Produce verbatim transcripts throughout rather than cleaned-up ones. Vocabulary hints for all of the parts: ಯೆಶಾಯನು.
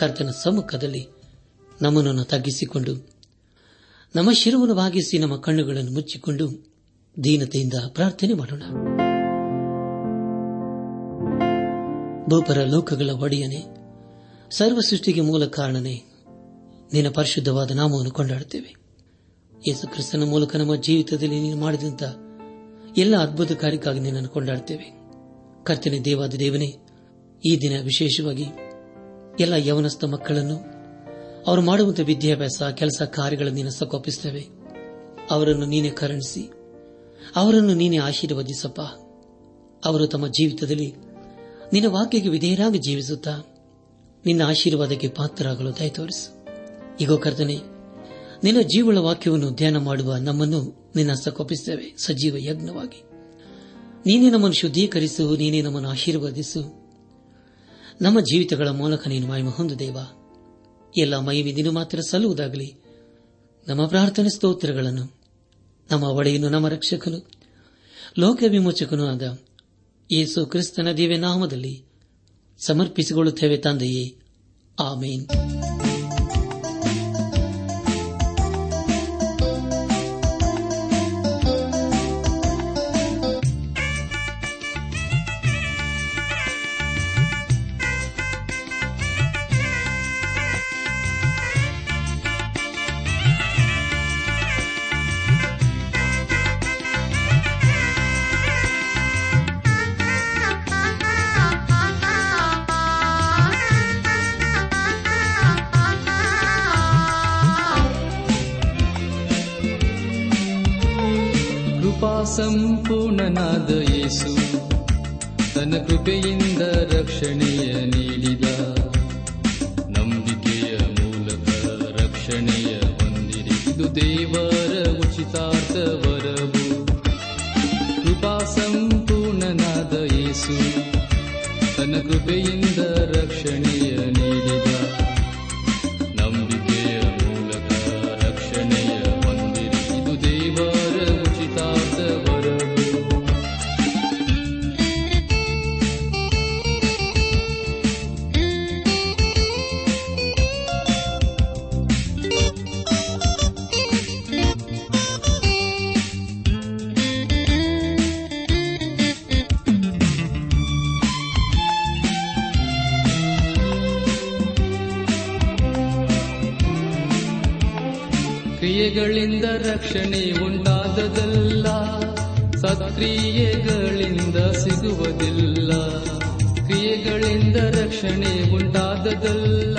ಕರ್ತನ ಸಮ್ಮುಖದಲ್ಲಿ ನಮ್ಮನನ್ನು ತಗ್ಗಿಸಿಕೊಂಡು, ನಮ್ಮ ಶಿರವನ್ನು ಬಾಗಿಸಿ, ನಮ್ಮ ಕಣ್ಣುಗಳನ್ನು ಮುಚ್ಚಿಕೊಂಡು ದೀನತೆಯಿಂದ ಪ್ರಾರ್ಥನೆ ಮಾಡೋಣ. ಭೂಪರ ಲೋಕಗಳ ಒಡೆಯನೆ, ಸರ್ವ ಸೃಷ್ಟಿಗೆ ಮೂಲ ಕಾರಣನೇ, ನಿನ್ನ ಪರಿಶುದ್ಧವಾದ ನಾಮವನ್ನು ಕೊಂಡಾಡುತ್ತೇವೆ. ಯೇಸು ಕ್ರಿಸ್ತನ ಮೂಲಕ ನಮ್ಮ ಜೀವಿತದಲ್ಲಿ ನೀನು ಮಾಡಿದಂಥ ಎಲ್ಲ ಅದ್ಭುತ ಕಾರ್ಯಕ್ಕಾಗಿ ನಿನ್ನನ್ನು ಕೊಂಡಾಡುತ್ತೇವೆ. ಕರ್ತನೇ, ದೇವಾದ ದೇವನೇ, ಈ ದಿನ ವಿಶೇಷವಾಗಿ ಎಲ್ಲ ಯವನಸ್ಥ ಮಕ್ಕಳನ್ನು ಅವರು ಮಾಡುವಂಥ ವಿದ್ಯಾಭ್ಯಾಸ ಕೆಲಸ ಕಾರ್ಯಗಳನ್ನು ನೀನು ಸಕೋಪಿಸುತ್ತೇವೆ. ಅವರನ್ನು ನೀನೇ ಕರುಣಿಸಿ, ಅವರನ್ನು ನೀನೇ ಆಶೀರ್ವದಿಸಪ್ಪ. ಅವರು ತಮ್ಮ ಜೀವಿತದಲ್ಲಿ ನಿನ್ನ ವಾಕ್ಯಕ್ಕೆ ವಿಧೇಯರಾಗಿ ಜೀವಿಸುತ್ತಾ ನಿನ್ನ ಆಶೀರ್ವಾದಕ್ಕೆ ಪಾತ್ರರಾಗಲು ದಯ ತೋರಿಸು. ಈಗೋ ಕರ್ತನೆ, ನಿನ್ನ ಜೀವಳ ವಾಕ್ಯವನ್ನು ಧ್ಯಾನ ಮಾಡುವ ನಮ್ಮನ್ನು ನಿನ್ನ ಸಕೋಪಿಸುತ್ತೇವೆ ಸಜೀವ ಯಜ್ಞವಾಗಿ. ನೀನೇ ನಮ್ಮನ್ನು ಶುದ್ಧೀಕರಿಸು, ನೀನೇ ನಮ್ಮನ್ನು ಆಶೀರ್ವಾದಿಸು. ನಮ್ಮ ಜೀವಿತಗಳ ಮೂಲಕ ನೀನು ಮಹಿಮೆ ಹೊಂದು ದೇವ. ಎಲ್ಲ ಮಹಿಮೆ ನೀನು ಮಾತ್ರ ಸಲ್ಲುವುದಾಗಲಿ. ನಮ್ಮ ಪ್ರಾರ್ಥನೆ ಸ್ತೋತ್ರಗಳನ್ನು ನಮ್ಮ ಒಡೆಯನು, ನಮ್ಮ ರಕ್ಷಕನು, ಲೋಕ ವಿಮೋಚಕನೂ ಆದ ಯೇಸು ಕ್ರಿಸ್ತನ ದಿವ್ಯ ನಾಮದಲ್ಲಿ ಸಮರ್ಪಿಸಿಕೊಳ್ಳುತ್ತೇವೆ ತಂದೆಯೇ, ಆಮೇನ್. ಸಂಪೂರ್ಣನಾದ ಯೇಸು ತನ್ನ ಕೃಪೆಯಿಂದ ರಕ್ಷಣೆಯ ನೀಡಿದ, ನಂಬಿಕೆಯ ಮೂಲಕ ರಕ್ಷಣೆಯ ಹೊಂದಿರಿ. ಇದು ದೇವರ ಉಚಿತಾರ್ಥ ವರವು. ಕೃಪಾ ಸಂಪೂರ್ಣನಾದ ಯೇಸು ತನ್ನ ಕೃಪೆಯಿಂದ ರಕ್ಷಣೆಯ ನೀಡಿದ, ನಂಬಿಕೆಯ ಮೂಲಕ ರಕ್ಷಣೆಯ ಹೊಂದಿರಿ. ಇದು ದೇವರ ಉಚಿತಾರ್ಥ ವರವು. ಕ್ರಿಯೆಗಳಿಂದ ರಕ್ಷಣೆ ಉಂಟಾದದಲ್ಲ, ಸತ್ಕ್ರಿಯೆಗಳಿಂದ ಸಿಗುವುದಿಲ್ಲ. ಕ್ರಿಯೆಗಳಿಂದ ರಕ್ಷಣೆ ಉಂಟಾದದಲ್ಲ,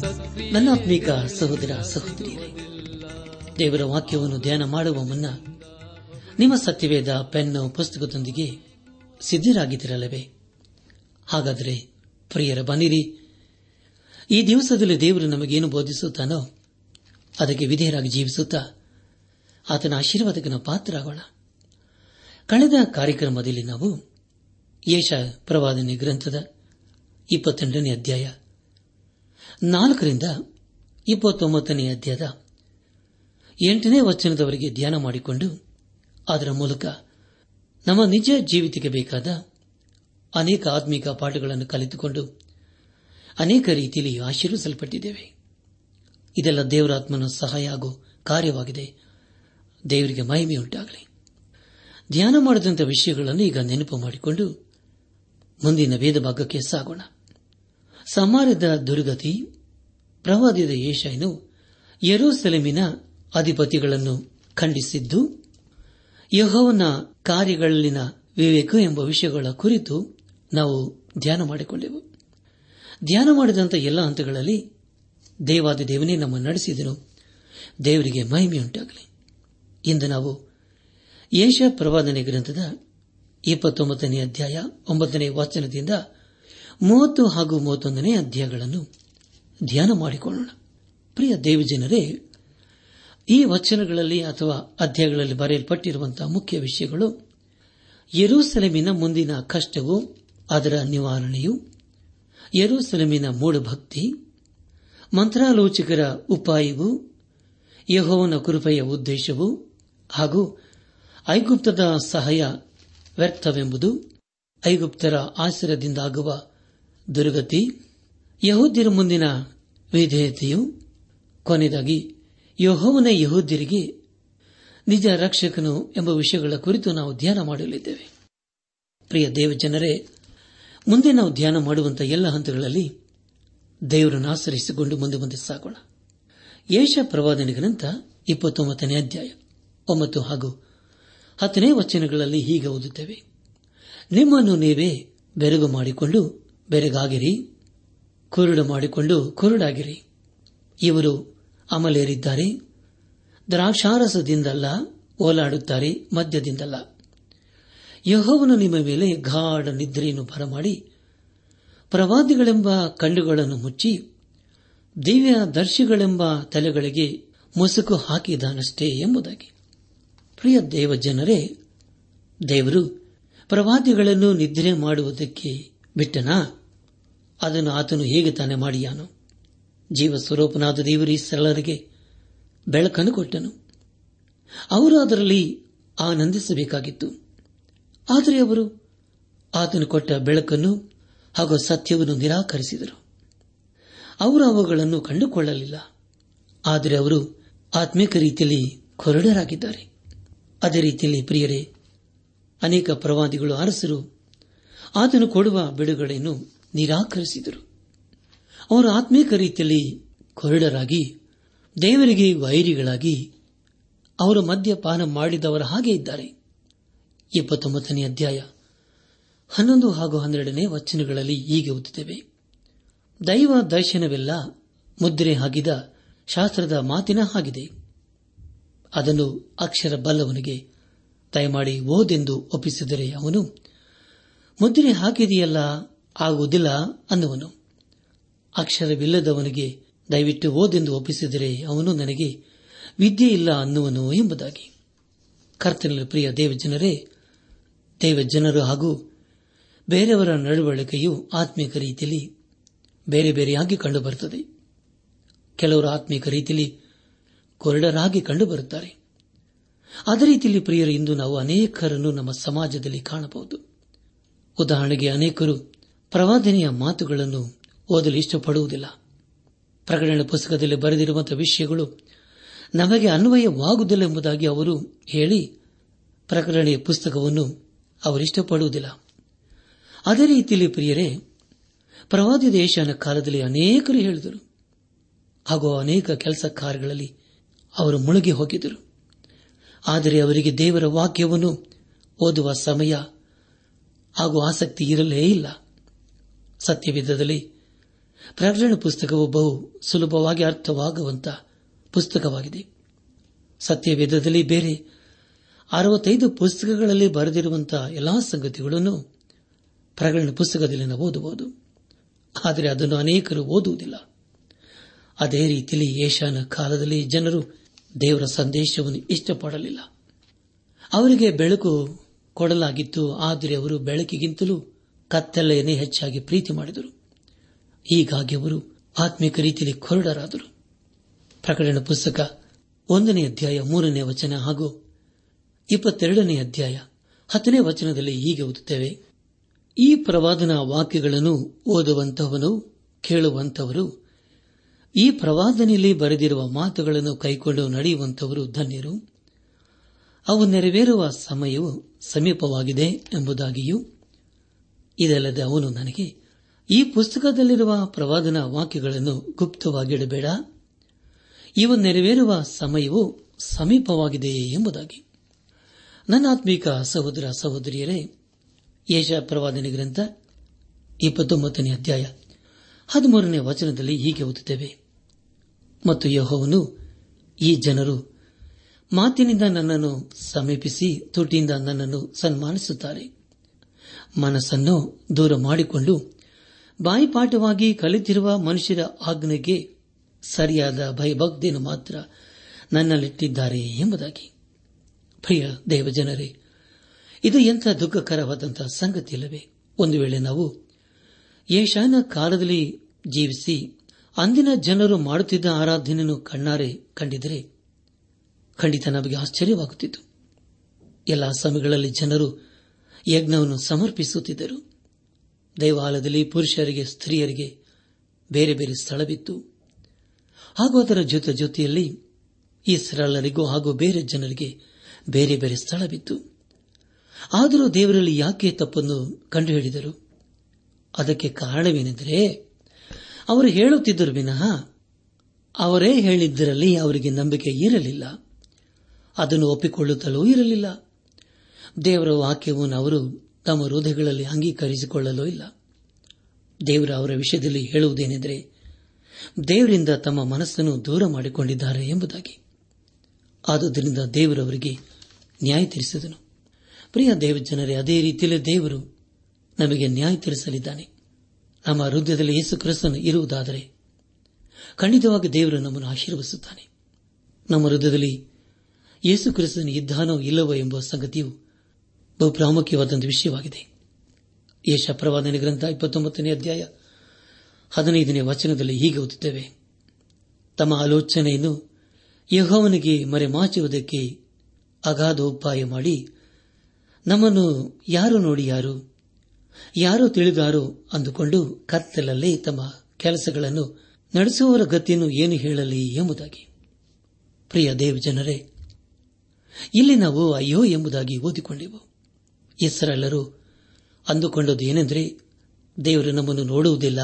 ಸತ್ಕ್ರಿಯೆ. ನನ್ನ ಆತ್ಮೀಕ ಸಹೋದರ ಸಹೋದರಿ, ದೇವರ ವಾಕ್ಯವನ್ನು ಧ್ಯಾನ ಮಾಡುವ ಮುನ್ನ ನಿಮ್ಮ ಸತ್ಯವೇದ ಪೆನ್ನು ಪುಸ್ತಕದೊಂದಿಗೆ ಸಿದ್ಧರಾಗಿದ್ದಿರಲ್ಲವೇ? ಹಾಗಾದರೆ ಪ್ರಿಯರ, ಬನ್ನಿರಿ, ಈ ದಿವಸದಲ್ಲಿ ದೇವರು ನಮಗೇನು ಬೋಧಿಸುತ್ತಾನೋ ಅದಕ್ಕೆ ವಿಧೇಯರಾಗಿ ಜೀವಿಸುತ್ತಾ ಆತನ ಆಶೀರ್ವಾದಕ್ಕೆ ನಾವು ಪಾತ್ರರಾಗೋಣ. ಕಳೆದ ಕಾರ್ಯಕ್ರಮದಲ್ಲಿ ನಾವು ಯೆಶಾಯ ಪ್ರವಾದನೆ ಗ್ರಂಥದ ಇಪ್ಪತ್ತೆಂಟನೇ ಅಧ್ಯಾಯ ನಾಲ್ಕರಿಂದ ಇಪ್ಪತ್ತೊಂಬತ್ತನೇ ಅಧ್ಯಾಯದ ಎಂಟನೇ ವಚನದವರೆಗೆ ಧ್ಯಾನ ಮಾಡಿಕೊಂಡು ಅದರ ಮೂಲಕ ನಮ್ಮ ನಿಜ ಜೀವಿತಕ್ಕೆ ಬೇಕಾದ ಅನೇಕ ಆತ್ಮಿಕ ಪಾಠಗಳನ್ನು ಕಲಿತುಕೊಂಡು ಅನೇಕ ರೀತಿಯಲ್ಲಿ ಆಶೀರ್ವಿಸಲ್ಪಟ್ಟಿದ್ದೇವೆ. ಇದೆಲ್ಲ ದೇವರಾತ್ಮನ ಸಹಾಯ ಹಾಗೂ ಕಾರ್ಯವಾಗಿದೆ. ದೇವರಿಗೆ ಮಹಿಮೆಯುಂಟಾಗಲಿ. ಧ್ಯಾನ ಮಾಡಿದಂಥ ವಿಷಯಗಳನ್ನು ಈಗ ನೆನಪು ಮಾಡಿಕೊಂಡು ಮುಂದಿನ ವೇದ ಭಾಗಕ್ಕೆ ಸಾಗೋಣ. ಸಮಾರ್ಯದ ದುರ್ಗತಿ. ಪ್ರವಾದಿಯಾದ ಯೆಶಾಯನು ಯೆರೂಸಲೇಮಿನ ಅಧಿಪತಿಗಳನ್ನು ಖಂಡಿಸಿದ್ದು, ಯೆಹೋವನ ಕಾರ್ಯಗಳಲ್ಲಿನ ವಿವೇಕ ಎಂಬ ವಿಷಯಗಳ ಕುರಿತು ನಾವು ಧ್ಯಾನ ಮಾಡಿಕೊಂಡೆವು. ಧ್ಯಾನ ಮಾಡಿದಂಥ ಎಲ್ಲ ಹಂತಗಳಲ್ಲಿ ದೇವಾದಿ ದೇವನೇ ನಮ್ಮ ನಡೆಸಿದನು. ದೇವರಿಗೆ ಮಹಿಮೆಯುಂಟಾಗಲಿ. ಇಂದು ನಾವು ಯೆಶಾಯ ಪ್ರವಾದನೆ ಗ್ರಂಥದ ಇಪ್ಪತ್ತೊಂಬತ್ತನೇ ಅಧ್ಯಾಯ ಒಂಬತ್ತನೇ ವಾಚನದಿಂದ ಮೂವತ್ತು ಹಾಗೂ ಮೂವತ್ತೊಂದನೇ ಅಧ್ಯಾಯಗಳನ್ನು ಧ್ಯಾನ ಮಾಡಿಕೊಳ್ಳೋಣ. ಪ್ರಿಯ ದೇವಜನರೇ, ಈ ವಚನಗಳಲ್ಲಿ ಅಥವಾ ಅಧ್ಯಾಯಗಳಲ್ಲಿ ಬರೆಯಲ್ಪಟ್ಟಿರುವಂತಹ ಮುಖ್ಯ ವಿಷಯಗಳು ಯೆರೂಸಲೇಮಿನ ಮುಂದಿನ ಕಷ್ಟವು, ಅದರ ನಿವಾರಣೆಯು, ಯೆರೂಸಲೇಮಿನ ಮೂಢಭಕ್ತಿ, ಮಂತ್ರಾಲೋಚಕರ ಉಪಾಯವು, ಯೆಹೋವನ ಕೃಪೆಯ ಉದ್ದೇಶವು ಹಾಗೂ ಐಗುಪ್ತದ ಸಹಾಯ ವ್ಯರ್ಥವೆಂಬುದು, ಐಗುಪ್ತರ ಆಶ್ರಯದಿಂದಾಗುವ ದುರ್ಗತಿ, ಯಹೂದ್ಯರ ಮುಂದಿನ ವಿಧೇಯತೆಯು, ಕೊನೆಯದಾಗಿ ಯೆಹೋವನ ಯಹೂದ್ಯರಿಗೆ ನಿಜ ರಕ್ಷಕನು ಎಂಬ ವಿಷಯಗಳ ಕುರಿತು ನಾವು ಧ್ಯಾನ ಮಾಡಲಿದ್ದೇವೆ. ಪ್ರಿಯ ದೇವಜನರೇ, ಮುಂದೆ ನಾವು ಧ್ಯಾನ ಮಾಡುವಂತಹ ಎಲ್ಲ ಹಂತಗಳಲ್ಲಿ ದೇವರನ್ನು ಆಶ್ರಯಿಸಿಕೊಂಡು ಮುಂದೆ ಮುಂದೆ ಸಾಗೋಣ. ಯೆಶ ಪ್ರವಾದನೆ ಗ್ರಂಥ ಇಪ್ಪತ್ತೊಂಬತ್ತನೇ ಅಧ್ಯಾಯ ಒಂಬತ್ತು ಹಾಗೂ ಹತ್ತನೇ ವಚನಗಳಲ್ಲಿ ಹೀಗೆ ಓದುತ್ತೇವೆ: ನಿಮ್ಮನ್ನು ನೀವೇ ಬೆರಗು ಮಾಡಿಕೊಂಡು ಬೆರಗಾಗಿರಿ, ಕುರುಡು ಮಾಡಿಕೊಂಡು ಕುರುಡಾಗಿರಿ. ಇವರು ಅಮಲೇರಿದ್ದಾರೆ, ದ್ರಾಕ್ಷಾರಸದಿಂದಲ್ಲ, ಓಲಾಡುತ್ತಾರೆ ಮದ್ಯದಿಂದಲ್ಲ. ಯೆಹೋವನು ನಿಮ್ಮ ಮೇಲೆ ಗಾಢ ನಿದ್ರೆಯನ್ನು ಬರಮಾಡಿ ಪ್ರವಾದಿಗಳೆಂಬ ಕಣ್ಣುಗಳನ್ನು ಮುಚ್ಚಿ ದಿವ್ಯ ದರ್ಶಿಗಳೆಂಬ ತಲೆಗಳಿಗೆ ಮುಸುಕು ಹಾಕಿದನಷ್ಟೇ ಎಂಬುದಾಗಿ. ಪ್ರಿಯ ದೇವಜನರೇ, ದೇವರು ಪ್ರವಾದಿಗಳನ್ನು ನಿದ್ರೆ ಮಾಡುವುದಕ್ಕೆ ಬಿಟ್ಟನಾ? ಅದನ್ನು ಆತನು ಹೇಗೆ ತಾನೆ ಮಾಡಿಯಾನು? ಜೀವ ಸ್ವರೂಪನಾದ ದೇವರು ಇಸ್ರಾಯೇಲರಿಗೆ ಬೆಳಕನ್ನು ಕೊಟ್ಟನು. ಅವರು ಅದರಲ್ಲಿ ಆನಂದಿಸಬೇಕಾಗಿತ್ತು. ಆದರೆ ಅವರು ಆತನು ಕೊಟ್ಟ ಬೆಳಕನ್ನು ಹಾಗೂ ಸತ್ಯವನ್ನು ನಿರಾಕರಿಸಿದರು. ಅವರು ಅವುಗಳನ್ನು ಕಂಡುಕೊಳ್ಳಲಿಲ್ಲ. ಆದರೆ ಅವರು ಆತ್ಮಿಕ ರೀತಿಯಲ್ಲಿ ಕೊರಡರಾಗಿದ್ದಾರೆ. ಅದೇ ರೀತಿಯಲ್ಲಿ ಪ್ರಿಯರೇ, ಅನೇಕ ಪ್ರವಾದಿಗಳು, ಅರಸರು ಆತನು ಕೊಡುವ ಬಿಡುಗಡೆಯನ್ನು ನಿರಾಕರಿಸಿದರು. ಅವರು ಆತ್ಮೀಕ ರೀತಿಯಲ್ಲಿ ಕೊರಡರಾಗಿ, ದೇವರಿಗೆ ವೈರಿಗಳಾಗಿ, ಅವರು ಮದ್ಯಪಾನ ಮಾಡಿದವರ ಹಾಗೆ ಇದ್ದಾರೆ. ಇಪ್ಪತ್ತೊಂಬತ್ತನೇ ಅಧ್ಯಾಯ ಹನ್ನೊಂದು ಹಾಗೂ ಹನ್ನೆರಡನೇ ವಚನಗಳಲ್ಲಿ ಹೀಗೆ ಓದುತ್ತೇವೆ: ದೈವ ದರ್ಶನವೆಲ್ಲ ಮುದ್ರೆ ಹಾಕಿದ ಶಾಸ್ತ್ರದ ಮಾತಿನ ಹಾಗಿದೆ. ಅದನ್ನು ಅಕ್ಷರ ಬಲ್ಲವನಿಗೆ ದಯಮಾಡಿ ಓದೆಂದು ಒಪ್ಪಿಸಿದರೆ ಅವನು ಮುದ್ರೆ ಹಾಕಿದೆಯಲ್ಲ ಆಗುವುದಿಲ್ಲ ಅನ್ನುವನು. ಅಕ್ಷರವಿಲ್ಲದವನಿಗೆ ದಯವಿಟ್ಟು ಓದೆಂದು ಒಪ್ಪಿಸಿದರೆ ಅವನು ನನಗೆ ವಿದ್ಯೆ ಇಲ್ಲ ಅನ್ನುವನು ಎಂಬುದಾಗಿ. ಕರ್ತನಲ್ಲಿ ಪ್ರಿಯ ದೇವಜನರೇ, ದೇವಜನರು ಹಾಗೂ ಬೇರೆಯವರ ನಡವಳಿಕೆಯು ಆತ್ಮಿಕ ರೀತಿಯಲ್ಲಿ ಬೇರೆ ಬೇರೆಯಾಗಿ ಕಂಡುಬರುತ್ತದೆ. ಕೆಲವರು ಆತ್ಮಿಕ ರೀತಿಯಲ್ಲಿ ಕೊರಡರಾಗಿ ಕಂಡುಬರುತ್ತಾರೆ. ಅದೇ ರೀತಿಯಲ್ಲಿ ಪ್ರಿಯರು, ಇಂದು ನಾವು ಅನೇಕರನ್ನು ನಮ್ಮ ಸಮಾಜದಲ್ಲಿ ಕಾಣಬಹುದು. ಉದಾಹರಣೆಗೆ, ಅನೇಕರು ಪ್ರವಾದನೆಯ ಮಾತುಗಳನ್ನು ಓದಲು ಇಷ್ಟಪಡುವುದಿಲ್ಲ. ಪ್ರಕಟಣೆ ಪುಸ್ತಕದಲ್ಲಿ ಬರೆದಿರುವಂತಹ ವಿಷಯಗಳು ನಮಗೆ ಅನ್ವಯವಾಗುವುದಿಲ್ಲ ಎಂಬುದಾಗಿ ಅವರು ಹೇಳಿ ಪ್ರಕಟಣೆಯ ಪುಸ್ತಕವನ್ನು ಅವರಿಷ್ಟಪಡುವುದಿಲ್ಲ. ಅದೇ ರೀತಿಯಲ್ಲಿ ಪ್ರಿಯರೇ, ಪ್ರವಾದಿ ದೇಶನ ಕಾಲದಲ್ಲಿ ಅನೇಕರು ಹೇಳಿದರು ಹಾಗೂ ಅನೇಕ ಕೆಲಸ ಕಾರ್ಯಗಳಲ್ಲಿ ಅವರು ಮುಳುಗಿ ಹೋಗಿದ್ದರು. ಆದರೆ ಅವರಿಗೆ ದೇವರ ವಾಕ್ಯವನ್ನು ಓದುವ ಸಮಯ ಹಾಗೂ ಆಸಕ್ತಿ ಇರಲೇ ಇಲ್ಲ. ಸತ್ಯವಿಧದಲ್ಲಿ ಪ್ರಕಟಣೆ ಪುಸ್ತಕವು ಬಹು ಸುಲಭವಾಗಿ ಅರ್ಥವಾಗುವಂಥ ಪುಸ್ತಕವಾಗಿದೆ. ಸತ್ಯವೇದದಲ್ಲಿ ಬೇರೆ ಅರವತ್ತೈದು ಪುಸ್ತಕಗಳಲ್ಲಿ ಬರೆದಿರುವಂತಹ ಎಲ್ಲಾ ಸಂಗತಿಗಳನ್ನು ಪ್ರಕಟಣೆ ಪುಸ್ತಕದಲ್ಲಿ ನಾವು ಓದಬಹುದು. ಆದರೆ ಅದನ್ನು ಅನೇಕರು ಓದುವುದಿಲ್ಲ. ಅದೇ ರೀತಿಯಲ್ಲಿ ಯೆಶಾಯನ ಕಾಲದಲ್ಲಿ ಜನರು ದೇವರ ಸಂದೇಶವನ್ನು ಇಷ್ಟಪಡಲಿಲ್ಲ. ಅವರಿಗೆ ಬೆಳಕು ಕೊಡಲಾಗಿತ್ತು, ಆದರೆ ಅವರು ಬೆಳಕಿಗಿಂತಲೂ ಕತ್ತಲೆಯನ್ನೇ ಹೆಚ್ಚಾಗಿ ಪ್ರೀತಿ ಮಾಡಿದರು. ಹೀಗಾಗಿ ಅವರು ಆತ್ಮಿಕ ರೀತಿಯಲ್ಲಿ ಕೊರಡರಾದರು. ಪ್ರಕಟಣೆ ಪುಸ್ತಕ ಒಂದನೇ ಅಧ್ಯಾಯ ಮೂರನೇ ವಚನ ಹಾಗೂ ಇಪ್ಪತ್ತೆರಡನೇ ಅಧ್ಯಾಯ ಹತ್ತನೇ ವಚನದಲ್ಲಿ ಹೀಗೆ ಓದುತ್ತೇವೆ: ಈ ಪ್ರವಾದನಾ ವಾಕ್ಯಗಳನ್ನು ಓದುವಂತಹವನು, ಕೇಳುವಂತಹವರು, ಈ ಪ್ರವಾದನೆಯಲ್ಲಿ ಬರೆದಿರುವ ಮಾತುಗಳನ್ನು ಕೈಕೊಂಡು ನಡೆಯುವಂತಹವರು ಧನ್ಯರು. ಅವು ನೆರವೇರುವ ಸಮಯವು ಸಮೀಪವಾಗಿದೆ ಎಂಬುದಾಗಿಯೂ, ಇದಲ್ಲದೆ ಅವನು ನನಗೆ, ಈ ಪುಸ್ತಕದಲ್ಲಿರುವ ಪ್ರವಾದನಾ ವಾಕ್ಯಗಳನ್ನು ಗುಪ್ತವಾಗಿಡಬೇಡ, ಇವು ನೆರವೇರುವ ಸಮಯವು ಸಮೀಪವಾಗಿದೆಯೇ ಎಂಬುದಾಗಿ. ನನ್ನ ಆತ್ಮೀಕ ಸಹೋದರ ಸಹೋದರಿಯರೇ, ಯೆಶಾಯ ಪ್ರವಾದನೆ ಗ್ರಂಥ ಇಪ್ಪತ್ತೊಂಬತ್ತನೇ ಅಧ್ಯಾಯ ಹದಿಮೂರನೇ ವಚನದಲ್ಲಿ ಹೀಗೆ ಓದುತ್ತೇವೆ: ಮತ್ತು ಯೆಹೋವನು, ಈ ಜನರು ಮಾತಿನಿಂದ ನನ್ನನ್ನು ಸಮೀಪಿಸಿ ತುಟಿಯಿಂದ ನನ್ನನ್ನು ಸನ್ಮಾನಿಸುತ್ತಾರೆ, ಮನಸ್ಸನ್ನು ದೂರ ಮಾಡಿಕೊಂಡು ಬಾಯಿಪಾಠವಾಗಿ ಕಲಿತಿರುವ ಮನುಷ್ಯರ ಆಜ್ಞೆಗೆ ಸರಿಯಾದ ಭಯಭಕ್ತಿಯನ್ನು ಮಾತ್ರ ನನ್ನಲ್ಲಿಟ್ಟಿದ್ದಾರೆ ಎಂಬುದಾಗಿ. ಪ್ರಿಯ ದೇವಜನರೇ, ಇದು ಎಂಥ ದುಃಖಕರವಾದಂತಹ ಸಂಗತಿಯಲ್ಲವೇ? ಒಂದು ವೇಳೆ ನಾವು ಯೆಶಾಯನ ಕಾಲದಲ್ಲಿ ಜೀವಿಸಿ ಅಂದಿನ ಜನರು ಮಾಡುತ್ತಿದ್ದ ಆರಾಧನೆಯನ್ನು ಕಣ್ಣಾರೆ ಕಂಡಿದ್ದರೆ ಖಂಡಿತ ನಮಗೆ ಆಶ್ಚರ್ಯವಾಗುತ್ತಿತ್ತು. ಎಲ್ಲ ಸಮಯಗಳಲ್ಲಿ ಜನರು ಯಜ್ಞವನ್ನು ಸಮರ್ಪಿಸುತ್ತಿದ್ದರು. ದೇವಾಲಯದಲ್ಲಿ ಪುರುಷರಿಗೆ, ಸ್ತ್ರೀಯರಿಗೆ ಬೇರೆ ಬೇರೆ ಸ್ಥಳವಿತ್ತು. ಹಾಗೂ ಅದರ ಜೊತೆ ಜೊತೆಯಲ್ಲಿ ಇಸ್ರಾಯೇಲರಿಗೂ ಹಾಗೂ ಬೇರೆ ಜನರಿಗೆ ಬೇರೆ ಬೇರೆ ಸ್ಥಳವಿತ್ತು. ಆದರೂ ದೇವರಲ್ಲಿ ಯಾಕೆ ತಪ್ಪನ್ನು ಕಂಡುಹಿಡಿದರು? ಅದಕ್ಕೆ ಕಾರಣವೇನೆಂದರೆ ಅವರು ಹೇಳುತ್ತಿದ್ದರು ವಿನಃ ಅವರೇ ಹೇಳಿದ್ದರಲ್ಲಿ ಅವರಿಗೆ ನಂಬಿಕೆ ಇರಲಿಲ್ಲ, ಅದನ್ನು ಒಪ್ಪಿಕೊಳ್ಳುತ್ತಲೂ ಇರಲಿಲ್ಲ. ದೇವರ ವಾಕ್ಯವನ್ನು ಅವರು ತಮ್ಮ ಹೃದಯಗಳಲ್ಲಿ ಅಂಗೀಕರಿಸಿಕೊಳ್ಳಲೂ ಇಲ್ಲ. ದೇವರು ಅವರ ವಿಷಯದಲ್ಲಿ ಹೇಳುವುದೇನೆಂದರೆ ದೇವರಿಂದ ತಮ್ಮ ಮನಸ್ಸನ್ನು ದೂರ ಮಾಡಿಕೊಂಡಿದ್ದಾರೆ ಎಂಬುದಾಗಿ. ಆದುದರಿಂದ ದೇವರವರಿಗೆ ನ್ಯಾಯ ತೀರಿಸಿದನು. ಪ್ರಿಯ ದೇವಜನರೇ, ಅದೇ ರೀತಿಯಲ್ಲಿ ದೇವರು ನಮಗೆ ನ್ಯಾಯ ತೀರಿಸಲಿದ್ದಾನೆ. ನಮ್ಮ ಹೃದಯದಲ್ಲಿ ಯೇಸು ಕ್ರಿಸ್ತನು ಇರುವುದಾದರೆ ಖಂಡಿತವಾಗಿ ದೇವರು ನಮ್ಮನ್ನು ಆಶೀರ್ವದಿಸುತ್ತಾನೆ. ನಮ್ಮ ಹೃದಯದಲ್ಲಿ ಯೇಸು ಕ್ರಿಸ್ತನು ಇದ್ದಾನೋ ಇಲ್ಲವೋ ಎಂಬ ಸಂಗತಿಯು ಬಹು ಪ್ರಾಮುಖ್ಯವಾದ ವಿಷಯವಾಗಿದೆ. ಯೆಶ ಪ್ರವಾದನೆ ಗ್ರಂಥ ಇಪ್ಪತ್ತೊಂಬತ್ತನೇ ಅಧ್ಯಾಯ ಹದಿನೈದನೇ ವಚನದಲ್ಲಿ ಹೀಗೆ ಓದುತ್ತೇವೆ: ತಮ್ಮ ಆಲೋಚನೆಯನ್ನು ಯೆಹೋವನಿಗೆ ಮರೆಮಾಚುವುದಕ್ಕೆ ಅಗಾಧ ಉಪಾಯ ಮಾಡಿ ನಮ್ಮನ್ನು ಯಾರು ನೋಡಿಯಾರು, ಯಾರು ತಿಳಿದಾರೋ ಅಂದುಕೊಂಡು ಕತ್ತಲಲ್ಲೇ ತಮ್ಮ ಕೆಲಸಗಳನ್ನು ನಡೆಸುವವರ ಗತಿಯನ್ನು ಏನು ಹೇಳಲಿ ಎಂಬುದಾಗಿ. ಪ್ರಿಯ ದೇವಜನರೇ, ಇಲ್ಲಿ ನಾವು ಅಯ್ಯೋ ಎಂಬುದಾಗಿ ಓದಿಕೊಂಡೆವು. ಇಸ್ರಾಯೇಲರು ಅಂದುಕೊಂಡದ್ದು ಏನೆಂದರೆ ದೇವರು ನಮ್ಮನ್ನು ನೋಡುವುದಿಲ್ಲ,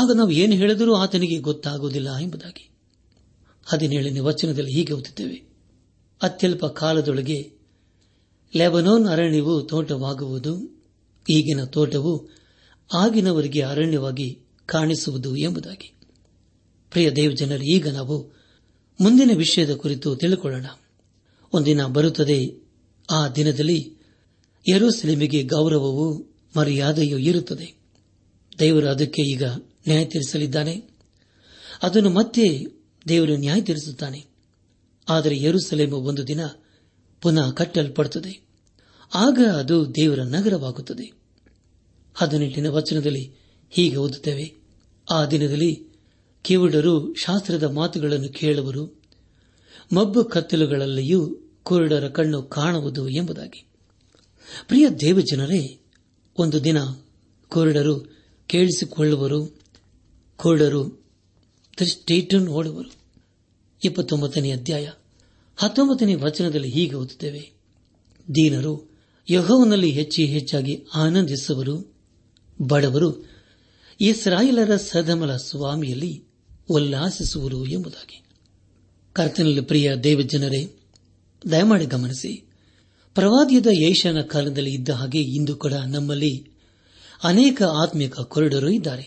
ಆಗ ನಾವು ಏನು ಹೇಳಿದರೂ ಆತನಿಗೆ ಗೊತ್ತಾಗುವುದಿಲ್ಲ ಎಂಬುದಾಗಿ. ಹದಿನೇಳನೇ ವಚನದಲ್ಲಿ ಹೀಗೆ ಓದುತ್ತೇವೆ: ಅತ್ಯಲ್ಪ ಕಾಲದೊಳಗೆ ಲೆಬನೋನ್ ಅರಣ್ಯವು ತೋಟವಾಗುವುದು, ಈಗಿನ ತೋಟವು ಆಗಿನವರಿಗೆ ಅರಣ್ಯವಾಗಿ ಕಾಣಿಸುವುದು ಎಂಬುದಾಗಿ. ಪ್ರಿಯ ದೇವಜನರು, ಈಗ ನಾವು ಮುಂದಿನ ವಿಷಯದ ಕುರಿತು ತಿಳಿದುಕೊಳ್ಳೋಣ. ಒಂದಿನ ಬರುತ್ತದೆ, ಆ ದಿನದಲ್ಲಿ ಯೆರೂಸಲೇಮಿಗೆ ಗೌರವವೂ ಮರ್ಯಾದೆಯೂ ಇರುತ್ತದೆ. ದೇವರು ಅದಕ್ಕೆ ಈಗ ನ್ಯಾಯ ತೀರಿಸಲಿದ್ದಾನೆ. ಅದನ್ನು ಮತ್ತೆ ದೇವರು ನ್ಯಾಯ ತೀರಿಸುತ್ತಾನೆ. ಆದರೆ ಯೆರೂಸಲೇಮು ಒಂದು ದಿನ ಪುನಃ ಕಟ್ಟಲ್ಪಡುತ್ತದೆ. ಆಗ ಅದು ದೇವರ ನಗರವಾಗುತ್ತದೆ. ಹದಿನೆಂಟನೇ ವಚನದಲ್ಲಿ ಹೀಗೆ ಓದುತ್ತೇವೆ: ಆ ದಿನದಲ್ಲಿ ಕಿವುಡರು ಶಾಸ್ತ್ರದ ಮಾತುಗಳನ್ನು ಕೇಳುವರು, ಮಬ್ಬು ಕತ್ತಲುಗಳಲ್ಲಿಯೂ ಕುರುಡರ ಕಣ್ಣು ಕಾಣುವುದು ಎಂಬುದಾಗಿ. ಪ್ರಿಯ ದೇವಜನರೇ, ಒಂದು ದಿನ ಕುರುಡರು ಕೇಳಿಸಿಕೊಳ್ಳುವರು, ಕುರುಡರು ದೃಷ್ಟಿಟ್ಟು ನೋಡುವರು. ಇಪ್ಪತ್ತೊಂಬತ್ತನೇ ಅಧ್ಯಾಯ ಹತ್ತೊಂಬತ್ತನೇ ವಚನದಲ್ಲಿ ಹೀಗೆ ಓದುತ್ತೇವೆ: ದೀನರು ಯೆಹೋವನಲ್ಲಿ ಹೆಚ್ಚು ಹೆಚ್ಚಾಗಿ ಆನಂದಿಸುವರು, ಬಡವರು ಇಸ್ರಾಯೇಲರ ಸದಮಲ ಸ್ವಾಮಿಯಲ್ಲಿ ಉಲ್ಲಾಸಿಸುವರು ಎಂಬುದಾಗಿ. ಕರ್ತನಲ್ಲಿ ಪ್ರಿಯ ದೇವಜನರೇ, ದಯಮಾಡಿ ಗಮನಿಸಿ, ಪ್ರವಾದಿಯಾದ ಯೆಶಾಯನ ಕಾಲದಲ್ಲಿ ಇದ್ದ ಹಾಗೆ ಇಂದು ಕೂಡ ನಮ್ಮಲ್ಲಿ ಅನೇಕ ಆತ್ಮಿಕ ಕುರುಡರು ಇದ್ದಾರೆ.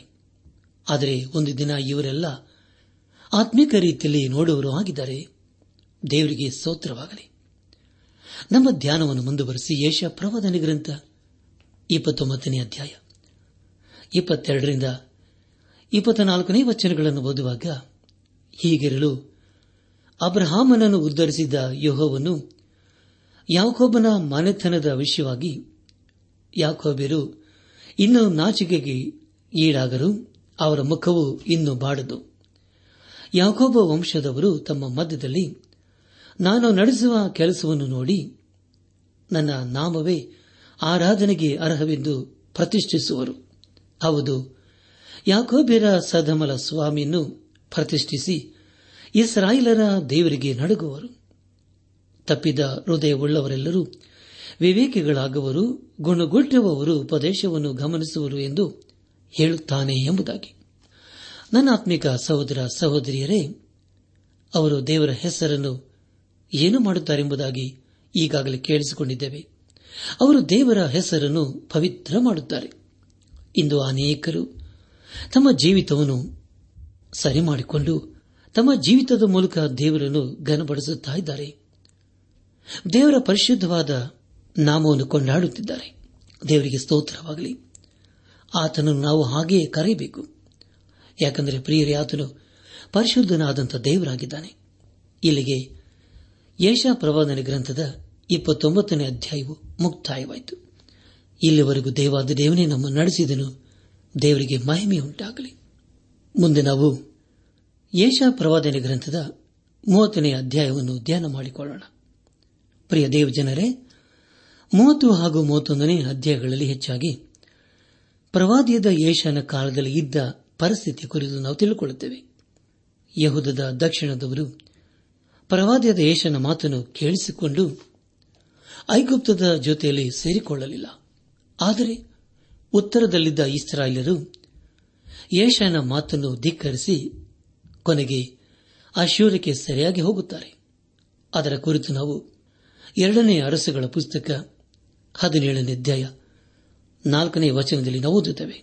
ಆದರೆ ಒಂದು ದಿನ ಇವರೆಲ್ಲ ಆತ್ಮಿಕ ರೀತಿಯಲ್ಲಿ ನೋಡುವವರು ಆಗಿದ್ದಾರೆ. ದೇವರಿಗೆ ಸ್ತೋತ್ರವಾಗಲಿ. ನಮ್ಮ ಧ್ಯಾನವನ್ನು ಮುಂದುವರೆಸಿ ಯೆಶಾಯ ಪ್ರವಾದನೆ ಗ್ರಂಥ ಇಪ್ಪತ್ತೊಂಬತ್ತನೇ ಅಧ್ಯಾಯ ಇಪ್ಪತ್ತೆರಡರಿಂದ ಇಪ್ಪತ್ನಾಲ್ಕನೇ ವಚನಗಳನ್ನು ಓದುವಾಗ, ಹೀಗಿರಲು ಅಬ್ರಹಾಮನನ್ನು ಉದ್ಧರಿಸಿದ ಯೆಹೋವನು ಯಾಕೋಬನ ಮನೆತನದ ವಿಷಯವಾಗಿ ಯಾಕೋಬ್ಯರು ಇನ್ನೂ ನಾಚಿಕೆಗೆ ಈಡಾಗರು, ಅವರ ಮುಖವು ಇನ್ನೂ ಬಾಡದು. ಯಾಕೋಬ ವಂಶದವರು ತಮ್ಮ ಮಧ್ಯದಲ್ಲಿ ನಾನು ನಡೆಸುವ ಕೆಲಸವನ್ನು ನೋಡಿ ನನ್ನ ನಾಮವೇ ಆರಾಧನೆಗೆ ಅರ್ಹವೆಂದು ಪ್ರತಿಷ್ಠಿಸುವರು. ಹೌದು, ಯಾಕೋಬ್ಯರ ಸದಮಲ ಸ್ವಾಮಿಯನ್ನು ಪ್ರತಿಷ್ಠಿಸಿ ಇಸ್ರಾಯೇಲರ ದೇವರಿಗೆ ನಡುಗುವರು. ತಪ್ಪಿದ ಹೃದಯವುಳ್ಳವರೆಲ್ಲರೂ ವಿವೇಕಿಗಳಾಗುವರು, ಗುಣಗುಟ್ಟುವವರು ಉಪದೇಶವನ್ನು ಗಮನಿಸುವರು ಎಂದು ಹೇಳುತ್ತಾನೆ ಎಂಬುದಾಗಿ. ನನ್ನ ಆತ್ಮಿಕ ಸಹೋದರ ಸಹೋದರಿಯರೇ, ಅವರು ದೇವರ ಹೆಸರನ್ನು ಏನು ಮಾಡುತ್ತಾರೆಂಬುದಾಗಿ ಈಗಾಗಲೇ ಕೇಳಿಸಿಕೊಂಡಿದ್ದೇವೆ. ಅವರು ದೇವರ ಹೆಸರನ್ನು ಪವಿತ್ರ ಮಾಡುತ್ತಾರೆ. ಇಂದು ಅನೇಕರು ತಮ್ಮ ಜೀವಿತವನ್ನು ಸರಿ ಮಾಡಿಕೊಂಡು ತಮ್ಮ ಜೀವಿತದ ಮೂಲಕ ದೇವರನ್ನು ಘನಪಡಿಸುತ್ತಿದ್ದಾರೆ. ದೇವರ ಪರಿಶುದ್ಧವಾದ ನಾಮವನ್ನು ಕೊಂಡಾಡುತ್ತಿದ್ದಾರೆ. ದೇವರಿಗೆ ಸ್ತೋತ್ರವಾಗಲಿ. ಆತನನ್ನು ನಾವು ಹಾಗೆಯೇ ಕರೆಯಬೇಕು. ಯಾಕೆಂದರೆ ಪ್ರಿಯರೇ, ಆತನು ಪರಿಶುದ್ಧನಾದಂಥ ದೇವರಾಗಿದ್ದಾನೆ. ಇಲ್ಲಿಗೆ ಯೆಶಾಯ ಪ್ರವಾದನ ಗ್ರಂಥದ ಇಪ್ಪತ್ತೊಂಬತ್ತನೇ ಅಧ್ಯಾಯವು ಮುಕ್ತಾಯವಾಯಿತು. ಇಲ್ಲಿವರೆಗೂ ದೇವಾದ ದೇವನೇ ನಮ್ಮ ನಡೆಸಿದನು. ದೇವರಿಗೆ ಮಹಿಮೆ ಉಂಟಾಗಲಿ. ಮುಂದೆ ನಾವು ಯೆಶಾಯ ಪ್ರವಾದನ ಗ್ರಂಥದ ಮೂವತ್ತನೇ ಅಧ್ಯಾಯವನ್ನು ಧ್ಯಾನ ಮಾಡಿಕೊಳ್ಳೋಣ. ಪ್ರಿಯ ದೇವಜನರೇ, ಮೂವತ್ತು ಹಾಗೂ ಮೂವತ್ತೊಂದನೇ ಅಧ್ಯಾಯಗಳಲ್ಲಿ ಹೆಚ್ಚಾಗಿ ಪ್ರವಾದಿಯಾದ ಯೆಶಾಯನ ಕಾಲದಲ್ಲಿ ಇದ್ದ ಪರಿಸ್ಥಿತಿ ಕುರಿತು ನಾವು ತಿಳಿದುಕೊಳ್ಳುತ್ತೇವೆ. ಯಹೂದದ ದಕ್ಷಿಣದವರು ಪ್ರವಾದಿಯಾದ ಯೆಶಾಯನ ಮಾತನ್ನು ಕೇಳಿಸಿಕೊಂಡು ಐಗುಪ್ತದ ಜೊತೆಯಲ್ಲಿ ಸೇರಿಕೊಳ್ಳಲಿಲ್ಲ. ಆದರೆ ಉತ್ತರದಲ್ಲಿದ್ದ ಇಸ್ರಾಯೇಲರು ಯೆಶಾಯನ ಮಾತನ್ನು ಧಿಕ್ಕರಿಸಿ ಕೊನೆಗೆ ಅಶ್ಶೂರಕ್ಕೆ ಸರಿಯಾಗಿ ಹೋಗುತ್ತಾರೆ. ಅದರ ಕುರಿತು ನಾವು ಎರಡನೇ ಅರಸುಗಳ ಪುಸ್ತಕ ಹದಿನೇಳನೇ ಅಧ್ಯಾಯ ನಾಲ್ಕನೇ ವಚನದಲ್ಲಿ ನಾವು ಓದುತ್ತೇವೆ.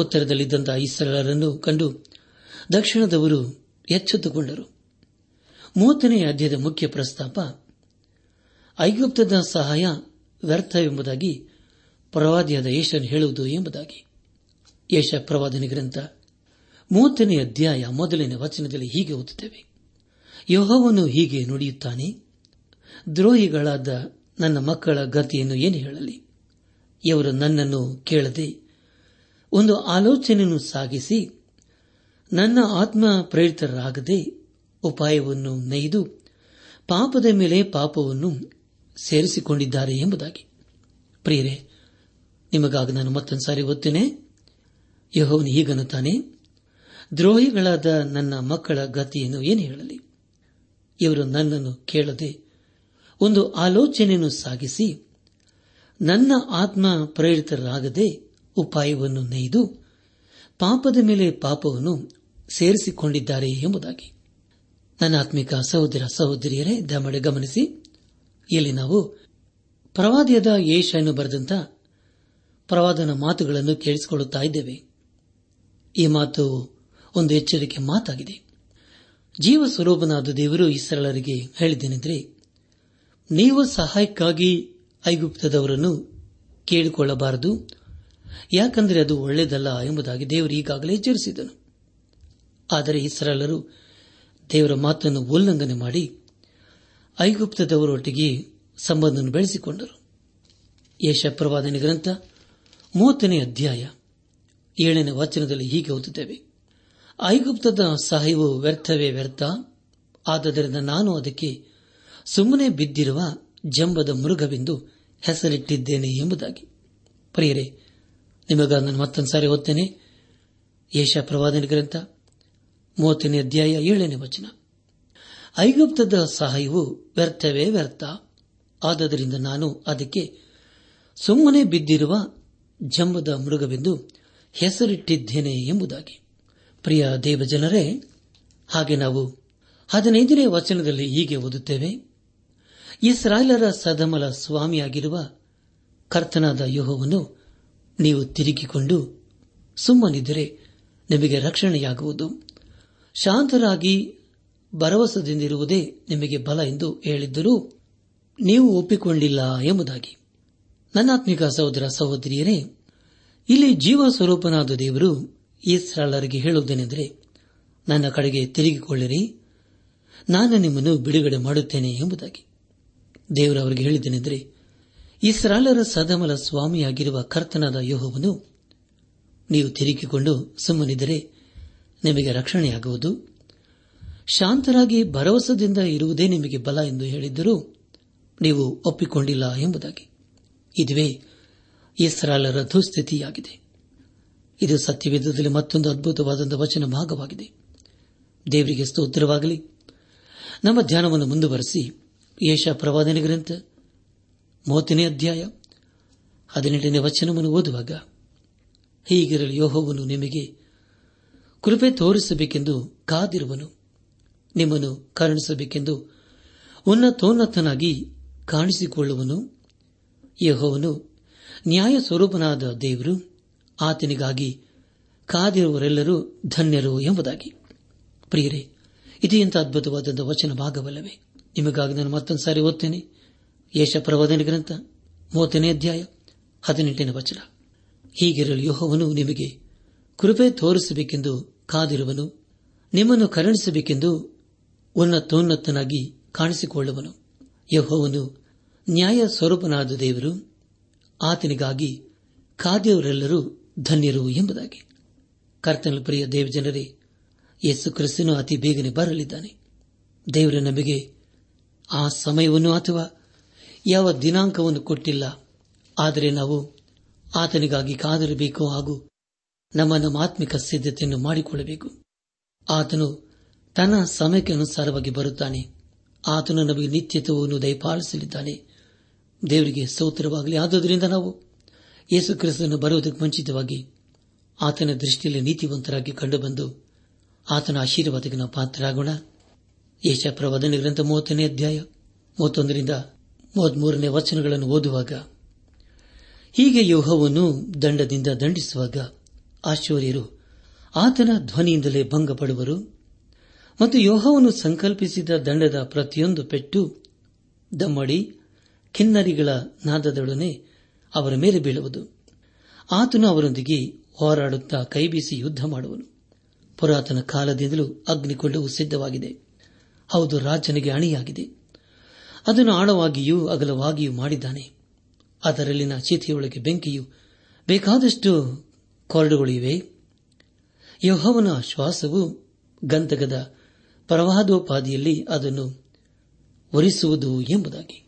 ಉತ್ತರದಲ್ಲಿದ್ದಂತಹ ಇಸ್ರಾಯೇಲರನ್ನು ಕಂಡು ದಕ್ಷಿಣದವರು ಎಚ್ಚೆತ್ತುಕೊಂಡರು. ಮೂವತ್ತನೇ ಅಧ್ಯಾಯದ ಮುಖ್ಯ ಪ್ರಸ್ತಾಪ ಐಗುಪ್ತದ ಸಹಾಯ ವ್ಯರ್ಥವೆಂಬುದಾಗಿ ಪ್ರವಾದಿಯಾದ ಯೆಶಾಯನು ಹೇಳುವುದು ಎಂಬುದಾಗಿ. ಯೆಶಾಯ ಪ್ರವಾದನ ಗ್ರಂಥ ಮೂವತ್ತನೇ ಅಧ್ಯಾಯ ಮೊದಲನೇ ವಚನದಲ್ಲಿ ಹೀಗೆ ಓದುತ್ತೇವೆ: ಯೆಹೋವನು ಹೀಗೆ ನುಡಿಯುತ್ತಾನೆ, ದ್ರೋಹಿಗಳಾದ ನನ್ನ ಮಕ್ಕಳ ಗತಿಯನ್ನು ಏನು ಹೇಳಲಿ? ಇವರು ನನ್ನನ್ನು ಕೇಳದೆ ಒಂದು ಆಲೋಚನೆಯನ್ನು ಸಾಗಿಸಿ, ನನ್ನ ಆತ್ಮ ಪ್ರೇರಿತರಾಗದೆ ಉಪಾಯವನ್ನು ನೇಯ್ದು ಪಾಪದ ಮೇಲೆ ಪಾಪವನ್ನು ಸೇರಿಸಿಕೊಂಡಿದ್ದಾರೆ ಎಂಬುದಾಗಿ. ಪ್ರಿಯರೇ, ನಿಮಗಾಗ ನಾನು ಮತ್ತೊಂದು ಸಾರಿ ಓದ್ತೇನೆ. ಯೆಹೋವನು ಹೀಗನ್ನುತ್ತಾನೆ, ದ್ರೋಹಿಗಳಾದ ನನ್ನ ಮಕ್ಕಳ ಗತಿಯನ್ನು ಏನು ಹೇಳಲಿ? ಇವರು ನನ್ನನ್ನು ಕೇಳದೆ ಒಂದು ಆಲೋಚನೆಯನ್ನು ಸಾಗಿಸಿ, ನನ್ನ ಆತ್ಮ ಪ್ರೇರಿತರಾಗದೆ ಉಪಾಯವನ್ನು ನೇಯ್ದು ಪಾಪದ ಮೇಲೆ ಪಾಪವನ್ನು ಸೇರಿಸಿಕೊಂಡಿದ್ದಾರೆ ಎಂಬುದಾಗಿ. ನನ್ನ ಆತ್ಮಿಕ ಸಹೋದರ ಸಹೋದರಿಯರೇ, ದಯಮಾಡಿ ಗಮನಿಸಿ, ಇಲ್ಲಿ ನಾವು ಪ್ರವಾದಿಯಾದ ಯೆಶಾಯನು ಬರೆದಂತ ಪ್ರವಾದನ ಮಾತುಗಳನ್ನು ಕೇಳಿಸಿಕೊಳ್ಳುತ್ತಾ ಇದ್ದೇವೆ. ಈ ಮಾತು ಒಂದು ಎಚ್ಚರಿಕೆ ಮಾತಾಗಿದೆ. ಜೀವ ಸ್ವರೂಪನಾದ ದೇವರು ಇಸ್ರಾಯೇಲರಿಗೆ ಹೇಳಿದ್ದೇನೆಂದರೆ, ನೀವು ಸಹಾಯಕ್ಕಾಗಿ ಐಗುಪ್ತದವರನ್ನು ಕೇಳಿಕೊಳ್ಳಬಾರದು, ಯಾಕೆಂದರೆ ಅದು ಒಳ್ಳೆಯದಲ್ಲ ಎಂಬುದಾಗಿ ದೇವರು ಈಗಾಗಲೇ ಎಚ್ಚರಿಸಿದನು. ಆದರೆ ಇಸ್ರಾಯೇಲರು ದೇವರ ಮಾತನ್ನು ಉಲ್ಲಂಘನೆ ಮಾಡಿ ಐಗುಪ್ತದವರೊಟ್ಟಿಗೆ ಸಂಬಂಧವನ್ನು ಬೆಳೆಸಿಕೊಂಡರು. ಯೆಶಾಯ ಪ್ರವಾದನ ಗ್ರಂಥ ಮೂವತ್ತನೇ ಅಧ್ಯಾಯ ಏಳನೇ ವಚನದಲ್ಲಿ ಹೀಗೆ ಓದುತ್ತೇವೆ: ಐಗುಪ್ತದ ಸಹಾಯವು ವ್ಯರ್ಥವೇ ವ್ಯರ್ಥ, ಆದ್ದರಿಂದ ನಾನು ಅದಕ್ಕೆ ಸುಮ್ಮನೆ ಬಿದ್ದಿರುವ ಜಂಬದ ಮೃಗವೆಂದು ಹೆಸರಿಟ್ಟಿದ್ದೇನೆ ಎಂಬುದಾಗಿ. ಪ್ರಿಯರೇ, ನಿಮಗ ನಾನು ಮತ್ತೊಂದು ಸಾರಿ ಓದ್ತೇನೆ. ಯೆಶಾಯ ಪ್ರವಾದನ ಗ್ರಂಥ ಮೂವತ್ತನೇ ಅಧ್ಯಾಯ ಏಳನೇ ವಚನ: ಐಗುಪ್ತದ ಸಹಾಯವು ವ್ಯರ್ಥವೇ ವ್ಯರ್ಥ, ಆದ್ದರಿಂದ ನಾನು ಅದಕ್ಕೆ ಸುಮ್ಮನೆ ಬಿದ್ದಿರುವ ಜಂಬದ ಮೃಗವೆಂದು ಹೆಸರಿಟ್ಟಿದ್ದೇನೆ ಎಂಬುದಾಗಿ. ಪ್ರಿಯ ದೇವಜನರೇ, ಹಾಗೆ ನಾವು ಹದಿನೈದನೇ ವಚನದಲ್ಲಿ ಹೀಗೆ ಓದುತ್ತೇವೆ: ಇಸ್ರಾಯೇಲರ ಸದಮಲ ಸ್ವಾಮಿಯಾಗಿರುವ ಕರ್ತನಾದ ಯೆಹೋವನು, ನೀವು ತಿರುಗಿಕೊಂಡು ಸುಮ್ಮನಿದ್ದರೆ ನಿಮಗೆ ರಕ್ಷಣೆಯಾಗುವುದು, ಶಾಂತರಾಗಿ ಭರವಸೆದಿಂದಿರುವುದೇ ನಿಮಗೆ ಬಲ ಎಂದು ಹೇಳಿದ್ದರೂ ನೀವು ಒಪ್ಪಿಕೊಂಡಿಲ್ಲ ಎಂಬುದಾಗಿ. ನನ್ನಾತ್ಮಿಕ ಸಹೋದರ ಸಹೋದರಿಯರೇ, ಇಲ್ಲಿ ಜೀವ ಸ್ವರೂಪನಾದ ದೇವರು ಇಸ್ರಾಯೇಲರಿಗೆ ಹೇಳುವುದೇನೆಂದರೆ, ನನ್ನ ಕಡೆಗೆ ತಿರುಗಿಕೊಳ್ಳಿರಿ, ನಾನು ನಿಮ್ಮನ್ನು ಬಿಡುಗಡೆ ಮಾಡುತ್ತೇನೆ ಎಂಬುದಾಗಿ. ದೇವರು ಅವರಿಗೆ ಹೇಳಿದ್ದೇನೆಂದರೆ, ಇಸ್ರಾಯೇಲರ ಸದಮಲ ಸ್ವಾಮಿಯಾಗಿರುವ ಕರ್ತನಾದ ಯೆಹೋವನು, ನೀವು ತಿರುಗಿಕೊಂಡು ಸುಮ್ಮನಿದ್ದರೆ ನಿಮಗೆ ರಕ್ಷಣೆಯಾಗುವುದು, ಶಾಂತರಾಗಿ ಭರವಸೆಯಿಂದ ಇರುವುದೇ ನಿಮಗೆ ಬಲ ಎಂದು ಹೇಳಿದ್ದರೂ ನೀವು ಒಪ್ಪಿಕೊಂಡಿಲ್ಲ ಎಂಬುದಾಗಿ. ಇದುವೇ ಇಸ್ರಾಯೇಲರ ದುಸ್ಥಿತಿಯಾಗಿದೆ. ಇದು ಸತ್ಯವೇದದಲ್ಲಿ ಮತ್ತೊಂದು ಅದ್ಭುತವಾದಂಥ ವಚನ ಭಾಗವಾಗಿದೆ. ದೇವರಿಗೆ ಸ್ತೋತ್ರವಾಗಲಿ. ನಮ್ಮ ಧ್ಯಾನವನ್ನು ಮುಂದುವರೆಸಿ ಯೆಶಾಯ ಪ್ರವಾದನ ಗ್ರಂಥ ಮೂವತ್ತನೇ ಅಧ್ಯಾಯ ಹದಿನೆಂಟನೇ ವಚನವನ್ನು ಓದುವಾಗ, ಹೀಗಿರಲು ಯೆಹೋವನು ನಿಮಗೆ ಕೃಪೆ ತೋರಿಸಬೇಕೆಂದು ಕಾದಿರುವನು, ನಿಮ್ಮನ್ನು ಕರುಣಿಸಬೇಕೆಂದು ಉನ್ನತೋನ್ನತನಾಗಿ ಕಾಣಿಸಿಕೊಳ್ಳುವನು. ಯೆಹೋವನು ನ್ಯಾಯ ಸ್ವರೂಪನಾದ ದೇವರು, ಆತನಿಗಾಗಿ ಕಾದಿರುವರೆಲ್ಲರೂ ಧನ್ಯರು ಎಂಬುದಾಗಿ. ಪ್ರಿಯರೇ, ಇದೆಯಂಥ ಅದ್ಭುತವಾದಂಥ ವಚನ ಭಾಗವಲ್ಲವೇ? ನಿಮಗಾಗಿ ನಾನು ಮತ್ತೊಂದು ಸಾರಿ ಓದ್ತೇನೆ. ಯೆಶಾಯ ಪ್ರವಾದನ ಗ್ರಂಥ ಮೂವತ್ತನೇ ಅಧ್ಯಾಯ ಹದಿನೆಂಟನೇ ವಚನ: ಹೀಗಿರಲು ಯೆಹೋವನು ನಿಮಗೆ ಕೃಪೆ ತೋರಿಸಬೇಕೆಂದು ಕಾದಿರುವನು, ನಿಮ್ಮನ್ನು ಕರುಣಿಸಬೇಕೆಂದು ಉನ್ನತೋನ್ನತನಾಗಿ ಕಾಣಿಸಿಕೊಳ್ಳುವನು. ಯೆಹೋವನು ನ್ಯಾಯ ಸ್ವರೂಪನಾದ ದೇವರು, ಆತನಿಗಾಗಿ ಕಾದಿಯವರೆಲ್ಲರೂ ಧನ್ಯರು ಎಂಬುದಾಗಿ. ಕರ್ತನ ಪ್ರಿಯ ದೇವಜನರೇ, ಯೇಸು ಕ್ರಿಸ್ತನು ಅತಿ ಬೇಗನೆ ಬರಲಿದ್ದಾನೆ. ದೇವರು ನಮಗೆ ಆ ಸಮಯವನ್ನು ಅಥವಾ ಯಾವ ದಿನಾಂಕವನ್ನು ಕೊಟ್ಟಿಲ್ಲ, ಆದರೆ ನಾವು ಆತನಿಗಾಗಿ ಕಾದಿರಬೇಕು ಹಾಗೂ ನಮ್ಮನ್ನು ಆತ್ಮಿಕ ಸಿದ್ಧತೆಯನ್ನು ಮಾಡಿಕೊಳ್ಳಬೇಕು. ಆತನು ತನ್ನ ಸಮಯಕ್ಕೆ ಅನುಸಾರವಾಗಿ ಬರುತ್ತಾನೆ. ಆತನು ನಮಗೆ ನಿತ್ಯತ್ವವನ್ನು ದಯಪಾಲಿಸಲಿದ್ದಾನೆ. ದೇವರಿಗೆ ಸ್ತೋತ್ರವಾಗಲಿ. ಆದುದರಿಂದ ನಾವು ಯೇಸು ಕ್ರಿಸ್ತನು ಬರುವುದಕ್ಕೆ ಮುಂಚಿತವಾಗಿ ಆತನ ದೃಷ್ಟಿಯಲ್ಲಿ ನೀತಿವಂತರಾಗಿ ಕಂಡುಬಂದು ಆತನ ಆಶೀರ್ವಾದಕ್ಕೆ ನಾವು ಪಾತ್ರರಾಗೋಣ. ಯೆಶಾಯ ಪ್ರವಾದನೆ ಗ್ರಂಥ ಮೂವತ್ತನೇ ಅಧ್ಯಾಯ ಮೂವತ್ತೊಂದರಿಂದ ಮೂವತ್ಮೂರನೇ ವಚನಗಳನ್ನು ಓದುವಾಗ, ಹೀಗೆ ಯೆಹೋವನು ದಂಡದಿಂದ ದಂಡಿಸುವಾಗ ಆಶ್ಚರ್ಯರು ಆತನ ಧ್ವನಿಯಿಂದಲೇ ಭಂಗಪಡುವರು ಮತ್ತು ಯೆಹೋವನು ಸಂಕಲ್ಪಿಸಿದ ದಂಡದ ಪ್ರತಿಯೊಂದು ಪೆಟ್ಟು ದಮ್ಮಡಿ ಕಿನ್ನರಿಗಳ ನಾದದೊಡನೆ ಅವರ ಮೇಲೆ ಬೀಳುವುದು. ಆತನು ಅವರೊಂದಿಗೆ ಹೋರಾಡುತ್ತಾ ಕೈಬೀಸಿ ಯುದ್ಧ ಮಾಡುವನು. ಪುರಾತನ ಕಾಲದಿಂದಲೂ ಅಗ್ನಿಕೊಂಡವು ಸಿದ್ಧವಾಗಿದೆ, ಹೌದು ರಾಜನಿಗೆ ಅಣಿಯಾಗಿದೆ. ಅದನ್ನು ಆಳವಾಗಿಯೂ ಅಗಲವಾಗಿಯೂ ಮಾಡಿದ್ದಾನೆ. ಅದರಲ್ಲಿನ ಚೀತೆಯೊಳಗೆ ಬೆಂಕಿಯು ಬೇಕಾದಷ್ಟು ಕೊರಡುಗಳಿವೆ. ಯೆಹೋವನ ಶ್ವಾಸವು ಗಂಧಕದ ಪ್ರವಾಹೋಪಾದಿಯಲ್ಲಿ ಅದನ್ನು ಒರಿಸುವುದು ಎಂಬುದಾಗಿ.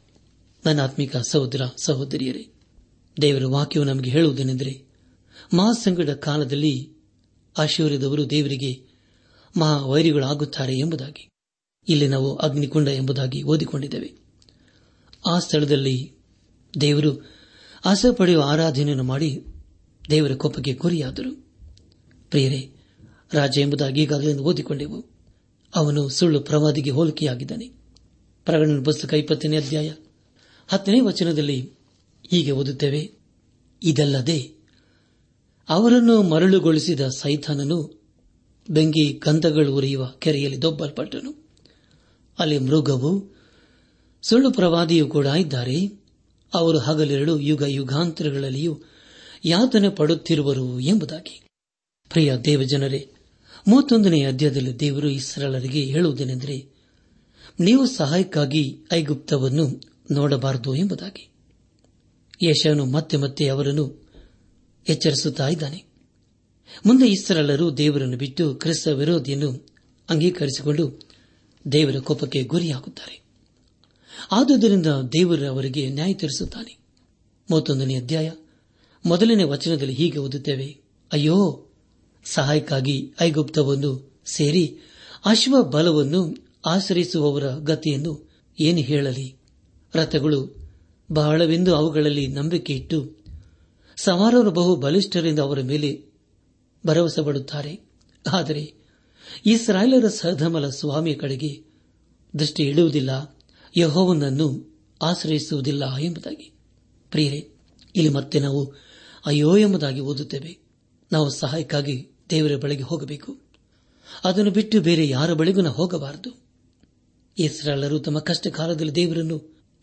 ನನ್ನ ಆತ್ಮಿಕ ಸಹೋದರ ಸಹೋದರಿಯರೇ, ದೇವರ ವಾಕ್ಯವು ನಮಗೆ ಹೇಳುವುದೇನೆಂದರೆ, ಮಹಾಸಂಗಡ ಕಾಲದಲ್ಲಿ ಆಶ್ಚರ್ಯದವರು ದೇವರಿಗೆ ಮಹಾವೈರಿಗಳಾಗುತ್ತಾರೆ ಎಂಬುದಾಗಿ ಇಲ್ಲಿ ನಾವು ಅಗ್ನಿಕೊಂಡ ಎಂಬುದಾಗಿ ಓದಿಕೊಂಡಿದ್ದೇವೆ. ಆ ಸ್ಥಳದಲ್ಲಿ ದೇವರು ಆಸೆ ಪಡೆಯುವ ಆರಾಧನೆಯನ್ನು ಮಾಡಿ ದೇವರ ಕೋಪಕ್ಕೆ ಗುರಿಯಾದರು. ಪ್ರಿಯರೇ, ರಾಜ ಎಂಬುದಾಗಿ ಈಗಾಗಲೇ ಓದಿಕೊಂಡೆವು. ಅವನು ಸುಳ್ಳು ಪ್ರವಾದಿಗೆ ಹೋಲಿಕೆಯಾಗಿದ್ದಾನೆ. ಪ್ರಕಟಣೆ ಪುಸ್ತಕ ಇಪ್ಪತ್ತನೇ ಅಧ್ಯಾಯ ಹತ್ತನೇ ವಚನದಲ್ಲಿ ಹೀಗೆ ಓದುತ್ತೇವೆ, ಇದಲ್ಲದೆ ಅವರನ್ನು ಮರಳುಗೊಳಿಸಿದ ಸೈತಾನನು ಬೆಂಕಿ ಗಂಧಗಳು ಉರಿಯುವ ಕೆರೆಯಲ್ಲಿ ದೊಬ್ಬಲ್ಪಟ್ಟನು. ಅಲ್ಲಿ ಮೃಗವು ಸುಳ್ಳು ಪ್ರವಾದಿಯೂ ಕೂಡ ಇದ್ದಾರೆ. ಅವರು ಹಗಲೆರಡು ಯುಗ ಯುಗಾಂತರಗಳಲ್ಲಿಯೂ ಯಾತನೆ ಪಡುತ್ತಿರುವರು ಎಂಬುದಾಗಿ. ಪ್ರಿಯ ದೇವಜನರೇ, ಮೂವತ್ತೊಂದನೇ ಅಧ್ಯಾಯದಲ್ಲಿ ದೇವರು ಇಸ್ರಾಯೇಲರಿಗೆ ಹೇಳುವುದೇನೆಂದರೆ, ನೀವು ಸಹಾಯಕ್ಕಾಗಿ ಐಗುಪ್ತವನ್ನು ನೋಡಬಾರದು ಎಂಬುದಾಗಿ. ಯೆಶಾಯನು ಮತ್ತೆ ಮತ್ತೆ ಅವರನ್ನು ಎಚ್ಚರಿಸುತ್ತಾ ಇದ್ದಾನೆ. ಮುಂದೆ ಇಸ್ರಾಯೇಲರು ದೇವರನ್ನು ಬಿಟ್ಟು ಕ್ರಿಸ್ತ ವಿರೋಧಿಯನ್ನು ಅಂಗೀಕರಿಸಿಕೊಂಡು ದೇವರ ಕೋಪಕ್ಕೆ ಗುರಿಯಾಗುತ್ತಾರೆ. ಆದುದರಿಂದ ದೇವರು ಅವರಿಗೆ ನ್ಯಾಯ ತೀರಿಸುತ್ತಾನೆ. ಮೂವತ್ತೊಂದನೇ ಅಧ್ಯಾಯ ಮೊದಲನೇ ವಚನದಲ್ಲಿ ಹೀಗೆ ಓದುತ್ತೇವೆ, ಅಯ್ಯೋ ಸಹಾಯಕ್ಕಾಗಿ ಐಗುಪ್ತವನ್ನು ಸೇರಿ ಅಶ್ವ ಬಲವನ್ನು ಆಶ್ರಯಿಸುವವರ ಗತಿಯನ್ನು ಏನು ಹೇಳಲಿ. ರಥಗಳು ಬಹಳವೆಂದು ಅವುಗಳಲ್ಲಿ ನಂಬಿಕೆ ಇಟ್ಟು ಸವಾರರು ಬಹು ಬಲಿಷ್ಠರಿಂದ ಅವರ ಮೇಲೆ ಭರವಸೆ ಪಡುತ್ತಾರೆ. ಆದರೆ ಇಸ್ರಾಯೇಲರ ಸಧಮಲ ಸ್ವಾಮಿಯ ಕಡೆಗೆ ದೃಷ್ಟಿ ಇಡುವುದಿಲ್ಲ, ಯೆಹೋವನನ್ನು ಆಶ್ರಯಿಸುವುದಿಲ್ಲ ಎಂಬುದಾಗಿ. ಪ್ರಿಯರೇ, ಇಲ್ಲಿ ಮತ್ತೆ ನಾವು ಅಯ್ಯೋ ಎಂಬುದಾಗಿ ಓದುತ್ತೇವೆ. ನಾವು ಸಹಾಯಕ್ಕಾಗಿ ದೇವರ ಬಳಿಗೆ ಹೋಗಬೇಕು, ಅದನ್ನು ಬಿಟ್ಟು ಬೇರೆ ಯಾರ ಬಳಿಗೂ ನಾವು ಹೋಗಬಾರದು. ಇಸ್ರಾಯೇಲರು ತಮ್ಮ ಕಷ್ಟ ಕಾಲದಲ್ಲಿ ದೇವರನ್ನು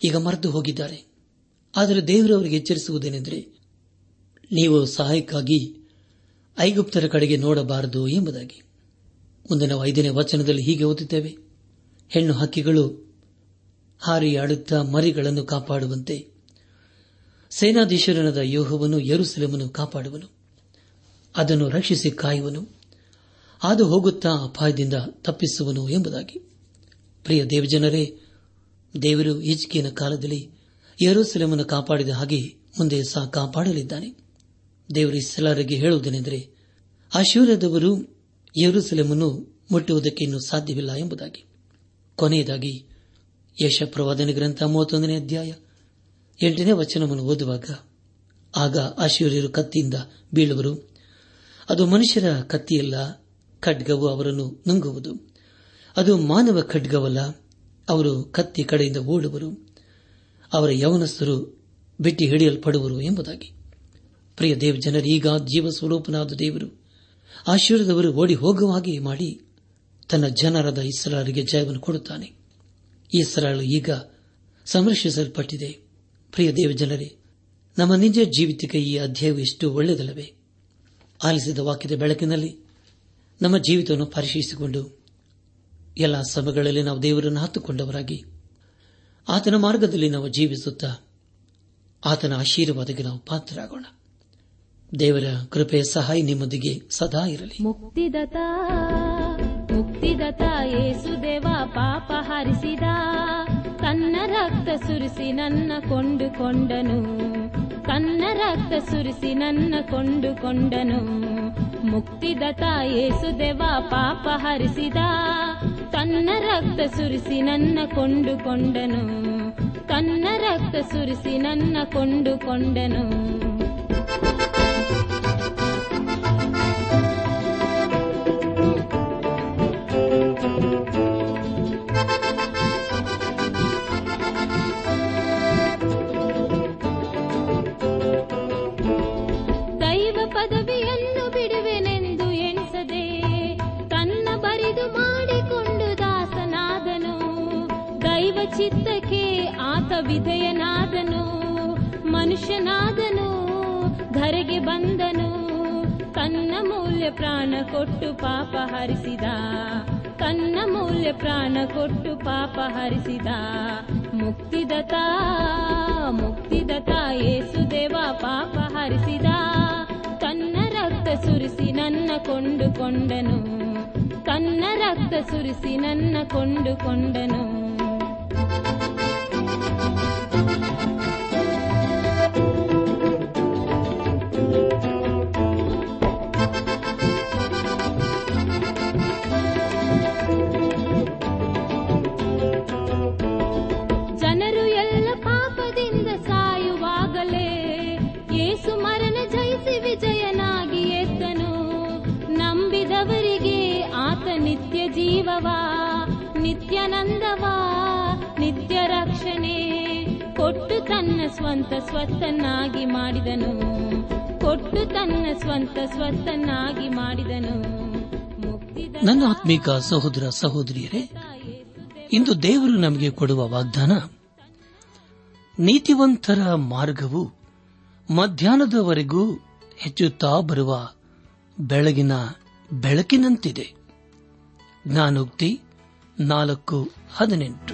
ಈಗ ಮರೆತು ಹೋಗಿದ್ದಾರೆ. ಆದರೆ ದೇವರು ಅವರಿಗೆ ಎಚ್ಚರಿಸುವುದೇನೆಂದರೆ, ನೀವು ಸಹಾಯಕ್ಕಾಗಿ ಐಗುಪ್ತರ ಕಡೆಗೆ ನೋಡಬಾರದು ಎಂಬುದಾಗಿ. ಮುಂದೆ ನಾವು ಐದನೇ ವಚನದಲ್ಲಿ ಹೀಗೆ ಓದುತ್ತೇವೆ, ಹೆಣ್ಣು ಹಕ್ಕಿಗಳು ಹಾರಿಯಾಡುತ್ತಾ ಮರಿಗಳನ್ನು ಕಾಪಾಡುವಂತೆ ಸೇನಾಧೀಶರನಾದ ಯೆಹೋವನು ಯೆರೂಸಲೇಮನ್ನು ಕಾಪಾಡುವನು, ಅದನ್ನು ರಕ್ಷಿಸಿ ಕಾಯುವನು, ಅದು ಹೋಗುತ್ತಾ ಅಪಾಯದಿಂದ ತಪ್ಪಿಸುವನು ಎಂಬುದಾಗಿ. ಪ್ರಿಯ ದೇವಜನರೇ, ದೇವರು ಹಿಜ್ಕೀಯನ ಕಾಲದಲ್ಲಿ ಯೆರೂಸಲೇಮನ್ನು ಕಾಪಾಡಿದ ಹಾಗೆ ಮುಂದೆ ಸಹ ಕಾಪಾಡಲಿದ್ದಾನೆ. ದೇವರು ಇಸ್ರಾಯೇಲರಿಗೆ ಹೇಳುವುದೇನೆಂದರೆ, ಅಶ್ಶೂರದವರು ಯೆರೂಸಲೇಮನ್ನು ಮುಟ್ಟುವುದಕ್ಕೆ ಇನ್ನೂ ಸಾಧ್ಯವಿಲ್ಲ ಎಂಬುದಾಗಿ. ಕೊನೆಯದಾಗಿ ಯೆಶಾಯ ಪ್ರವಾದನೆ ಗ್ರಂಥ ಮೂವತ್ತೊಂದನೇ ಅಧ್ಯಾಯ ಎಂಟನೇ ವಚನವನ್ನು ಓದುವಾಗ, ಆಗ ಅಶ್ಶೂರ್ಯರು ಕತ್ತಿಯಿಂದ ಬೀಳುವರು, ಅದು ಮನುಷ್ಯರ ಕತ್ತಿಯಲ್ಲ, ಖಡ್ಗವು ಅವರನ್ನು ನುಂಗುವುದು, ಅದು ಮಾನವ ಖಡ್ಗವಲ್ಲ. ಅವರು ಕತ್ತಿ ಕಡೆಯಿಂದ ಓಡುವರು, ಅವರ ಯೌವನಸ್ಥರು ಬಿಟ್ಟಿ ಹಿಡಿಯಲ್ಪಡುವರು ಎಂಬುದಾಗಿ. ಪ್ರಿಯ ದೇವಜನರು, ಈಗ ಜೀವಸ್ವರೂಪನಾದ ದೇವರು ಆಶ್ಚರ್ಯದವರು ಓಡಿ ಹೋಗುವಾಗೆ ಮಾಡಿ ತನ್ನ ಜನರಾದ ಇಸ್ರಾಯೇಲರಿಗೆ ಜಯವನ್ನು ಕೊಡುತ್ತಾನೆ. ಇಸ್ರಾಯೇಲ್ ಈಗ ಸಂರಕ್ಷಿಸಲ್ಪಟ್ಟಿದೆ. ಪ್ರಿಯ ದೇವಜನರೇ, ನಮ್ಮ ನಿಜ ಜೀವಿತಕ್ಕೆ ಈ ಅಧ್ಯಾಯವು ಎಷ್ಟು ಒಳ್ಳೆಯದಲ್ಲವೇ? ಆಲಿಸಿದ ವಾಕ್ಯದ ಬೆಳಕಿನಲ್ಲಿ ನಮ್ಮ ಜೀವಿತವನ್ನು ಪರಿಶೀಲಿಸಿಕೊಂಡು ಎಲ್ಲ ಸಮಯಗಳಲ್ಲಿ ನಾವು ದೇವರನ್ನು ಹತ್ತುಕೊಂಡವರಾಗಿ ಆತನ ಮಾರ್ಗದಲ್ಲಿ ನಾವು ಜೀವಿಸುತ್ತಾ ಆತನ ಆಶೀರ್ವಾದಕ್ಕೆ ನಾವು ಪಾತ್ರರಾಗೋಣ. ದೇವರ ಕೃಪೆಯ ಸಹಾಯ ನಿಮ್ಮೊಂದಿಗೆ ಸದಾ ಇರಲಿ. ಮುಕ್ತಿದಾತಾ ಮುಕ್ತಿದಾತಾ ಯೇಸುದೇವ ಪಾಪ ಹರಿಸಿದ, ತನ್ನ ರಕ್ತ ಸುರಿಸಿ ನನ್ನ ಕೊಂಡುಕೊಂಡನು, ತನ್ನ ರಕ್ತ ಸುರಿಸಿ ನನ್ನ ಕೊಂಡುಕೊಂಡನು. ಮುಕ್ತಿದಾತಾ ಯೇಸುದೇವ ಪಾಪ ಹರಿಸಿದ, ತನ್ನ ರಕ್ತ ಸುರಿಸಿ ನನ್ನ ಕೊಂಡುಕೊಂಡನು, ತನ್ನ ರಕ್ತ ಸುರಿಸಿ ನನ್ನ ಕೊಂಡುಕೊಂಡನು. ಚಿತ್ತಕ್ಕೆ ಆತ ವಿಧೇಯನಾದನು, ಮನುಷ್ಯನಾದನು, ಧರೆಗೆ ಬಂದನು, ತನ್ನ ಮೂಲ್ಯ ಪ್ರಾಣ ಕೊಟ್ಟು ಪಾಪ ಹರಿಸಿದ, ತನ್ನ ಮೂಲ್ಯ ಪ್ರಾಣ ಕೊಟ್ಟು ಪಾಪ ಹರಿಸಿದ. ಮುಕ್ತಿದಾತಾ ಮುಕ್ತಿದಾತಾ ಯೇಸುದೇವ ಪಾಪ ಹರಿಸಿದ, ತನ್ನ ರಕ್ತ ಸುರಿಸಿ ನನ್ನ ಕೊಂಡುಕೊಂಡನು, ತನ್ನ ರಕ್ತ ಸುರಿಸಿ ನನ್ನ ಕೊಂಡುಕೊಂಡನು. ಜೀವವಾ ನಿತ್ಯಾನಂದವಾ ನಿತ್ಯ ರಕ್ಷಣೆ ಕೊಟ್ಟು ತನ್ನ ಸ್ವಂತ ಸ್ವತ್ತನ್ನಾಗಿ ಮಾಡಿದನು, ಕೊಟ್ಟು ತನ್ನ ಸ್ವಂತ ಸ್ವತ್ತನ್ನಾಗಿ ಮಾಡಿದನು. ನನ್ನ ಆತ್ಮೀಕ ಸಹೋದರ ಸಹೋದರಿಯರೇ, ಇಂದು ದೇವರು ನಮಗೆ ಕೊಡುವ ವಾಗ್ದಾನ, ನೀತಿವಂತರ ಮಾರ್ಗವು ಮಧ್ಯಾಹ್ನದವರೆಗೂ ಹೆಚ್ಚುತ್ತಾ ಬರುವ ಬೆಳಗಿನ ಬೆಳಕಿನಂತಿದೆ. ಜ್ಞಾನೋಕ್ತಿ ನಾಲ್ಕು ಹದಿನೆಂಟು.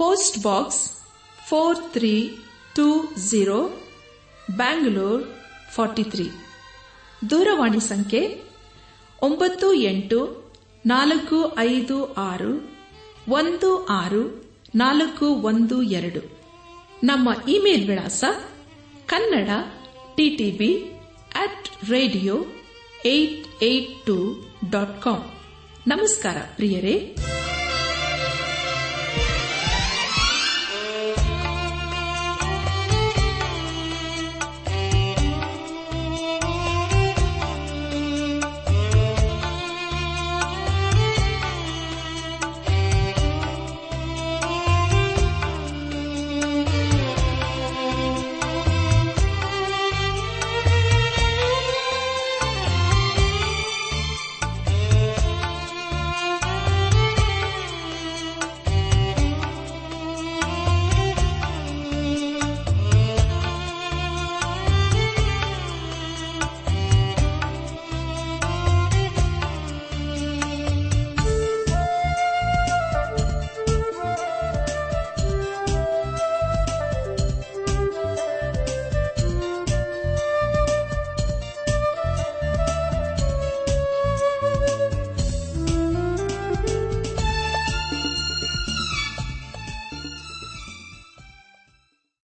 Post box four three two zero, Bangalore forty three. ದೂರವಾಣಿ ಸಂಖ್ಯೆ ಒಂಬತ್ತು ಎಂಟು ನಾಲ್ಕು ಐದು ಆರು ಒಂದು ಆರು ನಾಲ್ಕು ಒಂದು ಎರಡು. ನಮ್ಮ ಇಮೇಲ್ ವಿಳಾಸ Kannada TTB at radio eight eight two dot com. ನಮಸ್ಕಾರ ಪ್ರಿಯರೇ.